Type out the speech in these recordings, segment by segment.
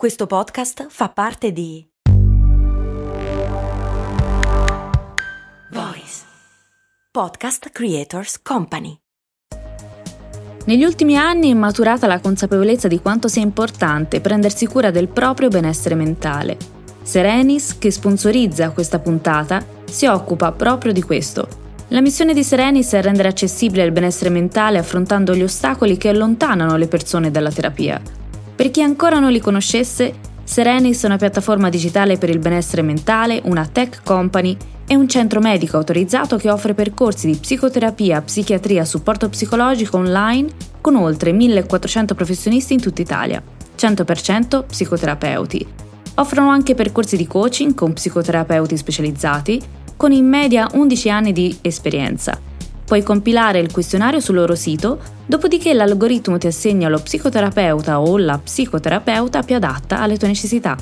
Questo podcast fa parte di Voice Podcast Creators Company. Negli ultimi anni è maturata la consapevolezza di quanto sia importante prendersi cura del proprio benessere mentale. Serenis, che sponsorizza questa puntata, si occupa proprio di questo. La missione di Serenis è rendere accessibile il benessere mentale affrontando gli ostacoli che allontanano le persone dalla terapia. Per chi ancora non li conoscesse, Serenis è una piattaforma digitale per il benessere mentale, una tech company e un centro medico autorizzato che offre percorsi di psicoterapia, psichiatria, supporto psicologico online con oltre 1.400 professionisti in tutta Italia, 100% psicoterapeuti. Offrono anche percorsi di coaching con psicoterapeuti specializzati con in media 11 anni di esperienza. Puoi compilare il questionario sul loro sito, dopodiché l'algoritmo ti assegna lo psicoterapeuta o la psicoterapeuta più adatta alle tue necessità.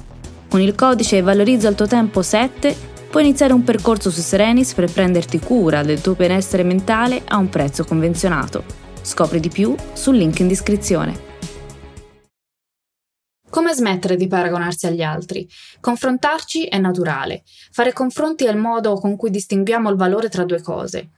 Con il codice Valorizza il tuo tempo 7 puoi iniziare un percorso su Serenis per prenderti cura del tuo benessere mentale a un prezzo convenzionato. Scopri di più sul link in descrizione. Come smettere di paragonarsi agli altri? Confrontarci è naturale. Fare confronti è il modo con cui distinguiamo il valore tra due cose.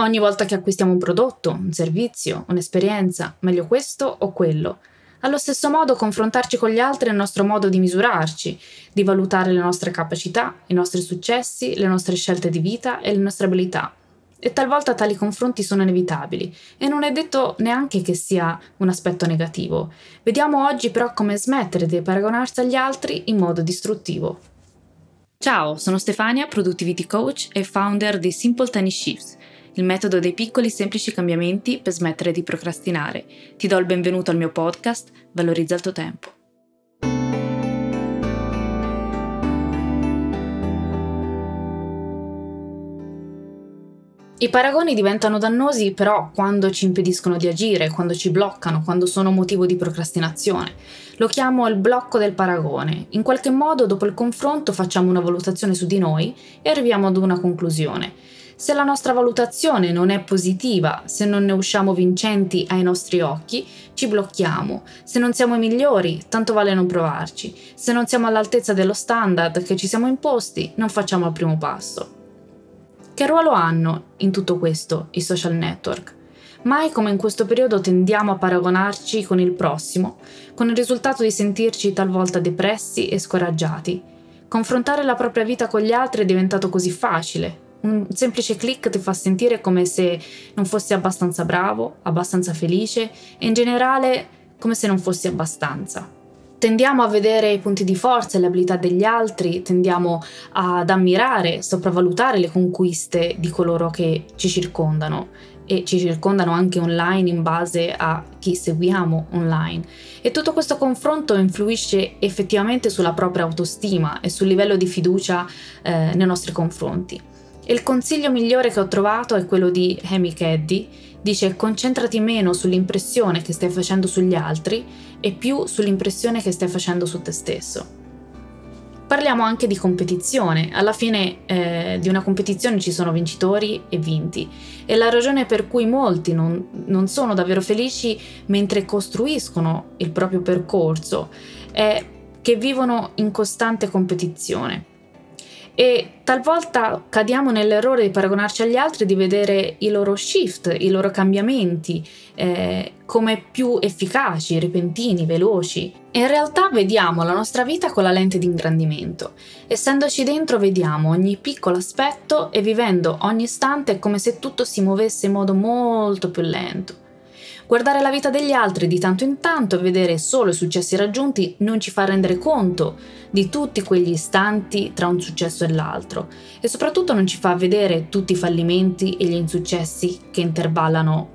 Ogni volta che acquistiamo un prodotto, un servizio, un'esperienza, meglio questo o quello. Allo stesso modo confrontarci con gli altri è il nostro modo di misurarci, di valutare le nostre capacità, i nostri successi, le nostre scelte di vita e le nostre abilità. E talvolta tali confronti sono inevitabili e non è detto neanche che sia un aspetto negativo. Vediamo oggi però come smettere di paragonarsi agli altri in modo distruttivo. Ciao, sono Stefania, Productivity Coach e founder di Simple Tiny Shifts, il metodo dei piccoli semplici cambiamenti per smettere di procrastinare. Ti do il benvenuto al mio podcast, Valorizza il tuo tempo. I paragoni diventano dannosi però quando ci impediscono di agire, quando ci bloccano, quando sono motivo di procrastinazione. Lo chiamo il blocco del paragone. In qualche modo dopo il confronto facciamo una valutazione su di noi e arriviamo ad una conclusione. Se la nostra valutazione non è positiva, se non ne usciamo vincenti ai nostri occhi, ci blocchiamo. Se non siamo i migliori, tanto vale non provarci. Se non siamo all'altezza dello standard che ci siamo imposti, non facciamo il primo passo. Che ruolo hanno in tutto questo i social network? Mai come in questo periodo tendiamo a paragonarci con il prossimo, con il risultato di sentirci talvolta depressi e scoraggiati. Confrontare la propria vita con gli altri è diventato così facile. Un semplice click ti fa sentire come se non fossi abbastanza bravo, abbastanza felice e in generale come se non fossi abbastanza. Tendiamo a vedere i punti di forza e le abilità degli altri, tendiamo ad ammirare, sopravvalutare le conquiste di coloro che ci circondano e ci circondano anche online in base a chi seguiamo online. E tutto questo confronto influisce effettivamente sulla propria autostima e sul livello di fiducia nei nostri confronti. E il consiglio migliore che ho trovato è quello di Amy Cuddy. Dice: concentrati meno sull'impressione che stai facendo sugli altri e più sull'impressione che stai facendo su te stesso. Parliamo anche di competizione. Alla fine di una competizione ci sono vincitori e vinti. E la ragione per cui molti non sono davvero felici mentre costruiscono il proprio percorso è che vivono in costante competizione. E talvolta cadiamo nell'errore di paragonarci agli altri, di vedere i loro shift, i loro cambiamenti come più efficaci, repentini, veloci. In realtà vediamo la nostra vita con la lente di ingrandimento. Essendoci dentro vediamo ogni piccolo aspetto e vivendo ogni istante è come se tutto si muovesse in modo molto più lento. Guardare la vita degli altri di tanto in tanto e vedere solo i successi raggiunti non ci fa rendere conto di tutti quegli istanti tra un successo e l'altro e soprattutto non ci fa vedere tutti i fallimenti e gli insuccessi che intervallano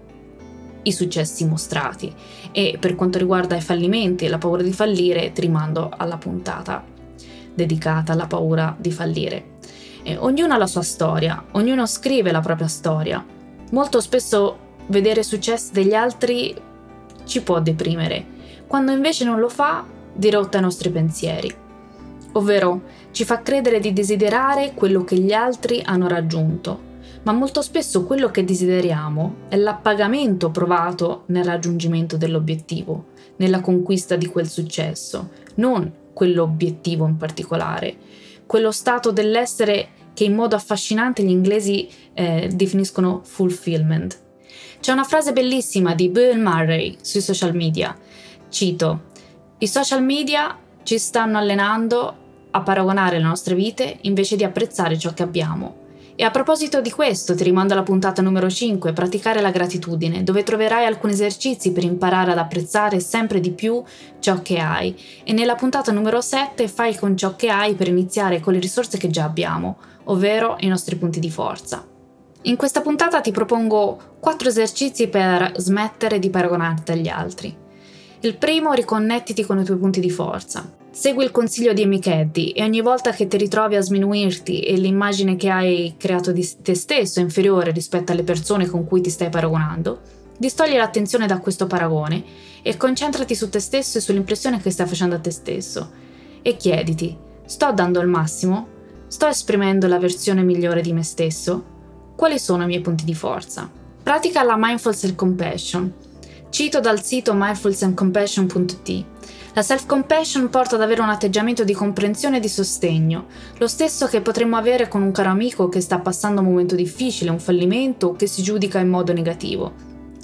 i successi mostrati. E per quanto riguarda i fallimenti e la paura di fallire, ti rimando alla puntata dedicata alla paura di fallire. E ognuno ha la sua storia, ognuno scrive la propria storia. Molto spesso vedere i successi degli altri ci può deprimere, quando invece non lo fa, dirotta i nostri pensieri. Ovvero, ci fa credere di desiderare quello che gli altri hanno raggiunto, ma molto spesso quello che desideriamo è l'appagamento provato nel raggiungimento dell'obiettivo, nella conquista di quel successo, non quell'obiettivo in particolare, quello stato dell'essere che in modo affascinante gli inglesi definiscono fulfillment. C'è una frase bellissima di Bill Murray sui social media, cito: i social media ci stanno allenando a paragonare le nostre vite invece di apprezzare ciò che abbiamo. E a proposito di questo ti rimando alla puntata numero 5, praticare la gratitudine, dove troverai alcuni esercizi per imparare ad apprezzare sempre di più ciò che hai, e nella puntata numero 7 fai con ciò che hai per iniziare con le risorse che già abbiamo, ovvero i nostri punti di forza. In questa puntata ti propongo 4 esercizi per smettere di paragonarti agli altri. Il primo, riconnettiti con i tuoi punti di forza. Segui il consiglio di Emichetti e ogni volta che ti ritrovi a sminuirti e l'immagine che hai creato di te stesso è inferiore rispetto alle persone con cui ti stai paragonando, distogli l'attenzione da questo paragone e concentrati su te stesso e sull'impressione che stai facendo a te stesso. E chiediti: sto dando il massimo? Sto esprimendo la versione migliore di me stesso? Quali sono i miei punti di forza? Pratica la Mindful Self-Compassion. Cito dal sito mindfulselfcompassion.it: la self-compassion porta ad avere un atteggiamento di comprensione e di sostegno, lo stesso che potremmo avere con un caro amico che sta passando un momento difficile, un fallimento o che si giudica in modo negativo.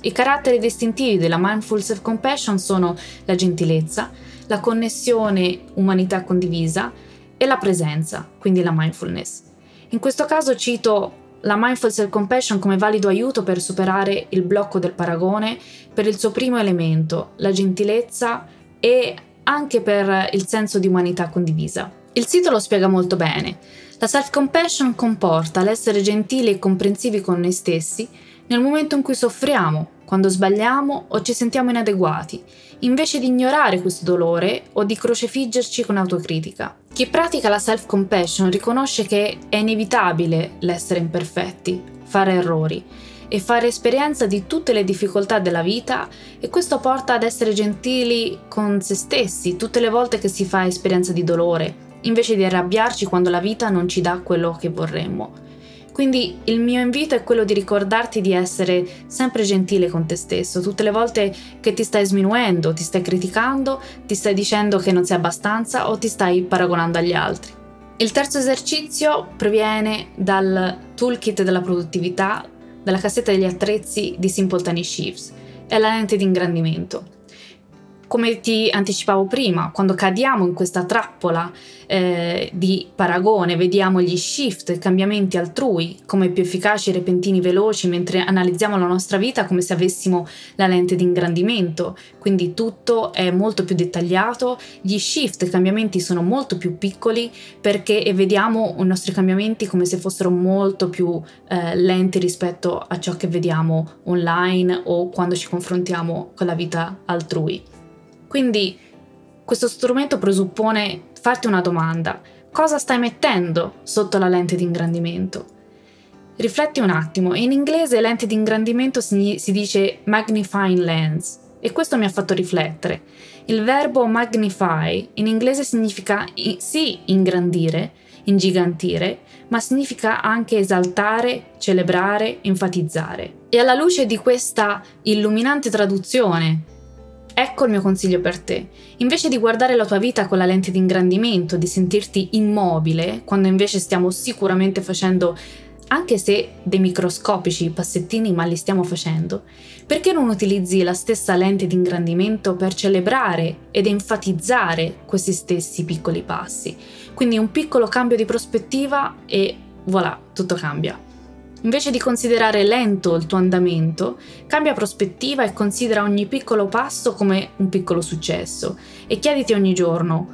I caratteri distintivi della mindful self-compassion sono la gentilezza, la connessione, umanità condivisa e la presenza, quindi la mindfulness. In questo caso cito la mindful self-compassion come valido aiuto per superare il blocco del paragone per il suo primo elemento, la gentilezza, e anche per il senso di umanità condivisa. Il sito lo spiega molto bene. La self-compassion comporta l'essere gentili e comprensivi con noi stessi nel momento in cui soffriamo, quando sbagliamo o ci sentiamo inadeguati, invece di ignorare questo dolore o di crocefiggerci con autocritica. Chi pratica la self-compassion riconosce che è inevitabile l'essere imperfetti, fare errori e fare esperienza di tutte le difficoltà della vita, e questo porta ad essere gentili con se stessi tutte le volte che si fa esperienza di dolore, invece di arrabbiarci quando la vita non ci dà quello che vorremmo. Quindi il mio invito è quello di ricordarti di essere sempre gentile con te stesso, tutte le volte che ti stai sminuendo, ti stai criticando, ti stai dicendo che non sei abbastanza o ti stai paragonando agli altri. Il terzo esercizio proviene dal toolkit della produttività, dalla cassetta degli attrezzi di Simple Tiny Shifts, è la lente di ingrandimento. Come ti anticipavo prima, quando cadiamo in questa trappola di paragone, vediamo gli shift, cambiamenti altrui, come più efficaci, repentini, veloci, mentre analizziamo la nostra vita come se avessimo la lente di ingrandimento, quindi tutto è molto più dettagliato, gli shift, cambiamenti sono molto più piccoli perché vediamo i nostri cambiamenti come se fossero molto più lenti rispetto a ciò che vediamo online o quando ci confrontiamo con la vita altrui. Quindi questo strumento presuppone farti una domanda: cosa stai mettendo sotto la lente di ingrandimento? Rifletti un attimo, in inglese lente di ingrandimento si dice magnifying lens, e questo mi ha fatto riflettere. Il verbo magnify in inglese significa sì ingrandire, ingigantire, ma significa anche esaltare, celebrare, enfatizzare. E alla luce di questa illuminante traduzione, ecco il mio consiglio per te. Invece di guardare la tua vita con la lente di ingrandimento, di sentirti immobile, quando invece stiamo sicuramente facendo, anche se dei microscopici passettini, ma li stiamo facendo, perché non utilizzi la stessa lente di ingrandimento per celebrare ed enfatizzare questi stessi piccoli passi? Quindi un piccolo cambio di prospettiva e voilà, tutto cambia. Invece di considerare lento il tuo andamento, cambia prospettiva e considera ogni piccolo passo come un piccolo successo, e chiediti ogni giorno: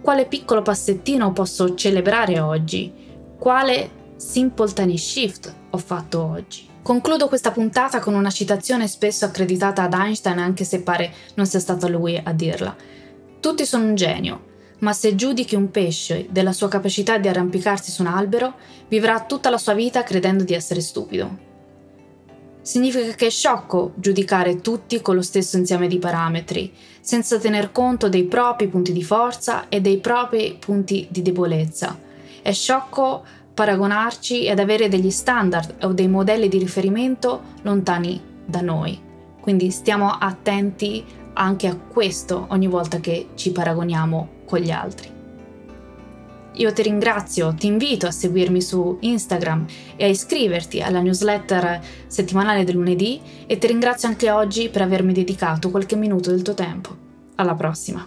quale piccolo passettino posso celebrare oggi? Quale simple tiny shift ho fatto oggi? Concludo questa puntata con una citazione spesso accreditata ad Einstein, anche se pare non sia stato lui a dirla. Tutti sono un genio, ma se giudichi un pesce della sua capacità di arrampicarsi su un albero, vivrà tutta la sua vita credendo di essere stupido. Significa che è sciocco giudicare tutti con lo stesso insieme di parametri, senza tener conto dei propri punti di forza e dei propri punti di debolezza. È sciocco paragonarci ed avere degli standard o dei modelli di riferimento lontani da noi. Quindi stiamo attenti anche a questo ogni volta che ci paragoniamo con gli altri. Io ti ringrazio, ti invito a seguirmi su Instagram e a iscriverti alla newsletter settimanale del lunedì e ti ringrazio anche oggi per avermi dedicato qualche minuto del tuo tempo. Alla prossima!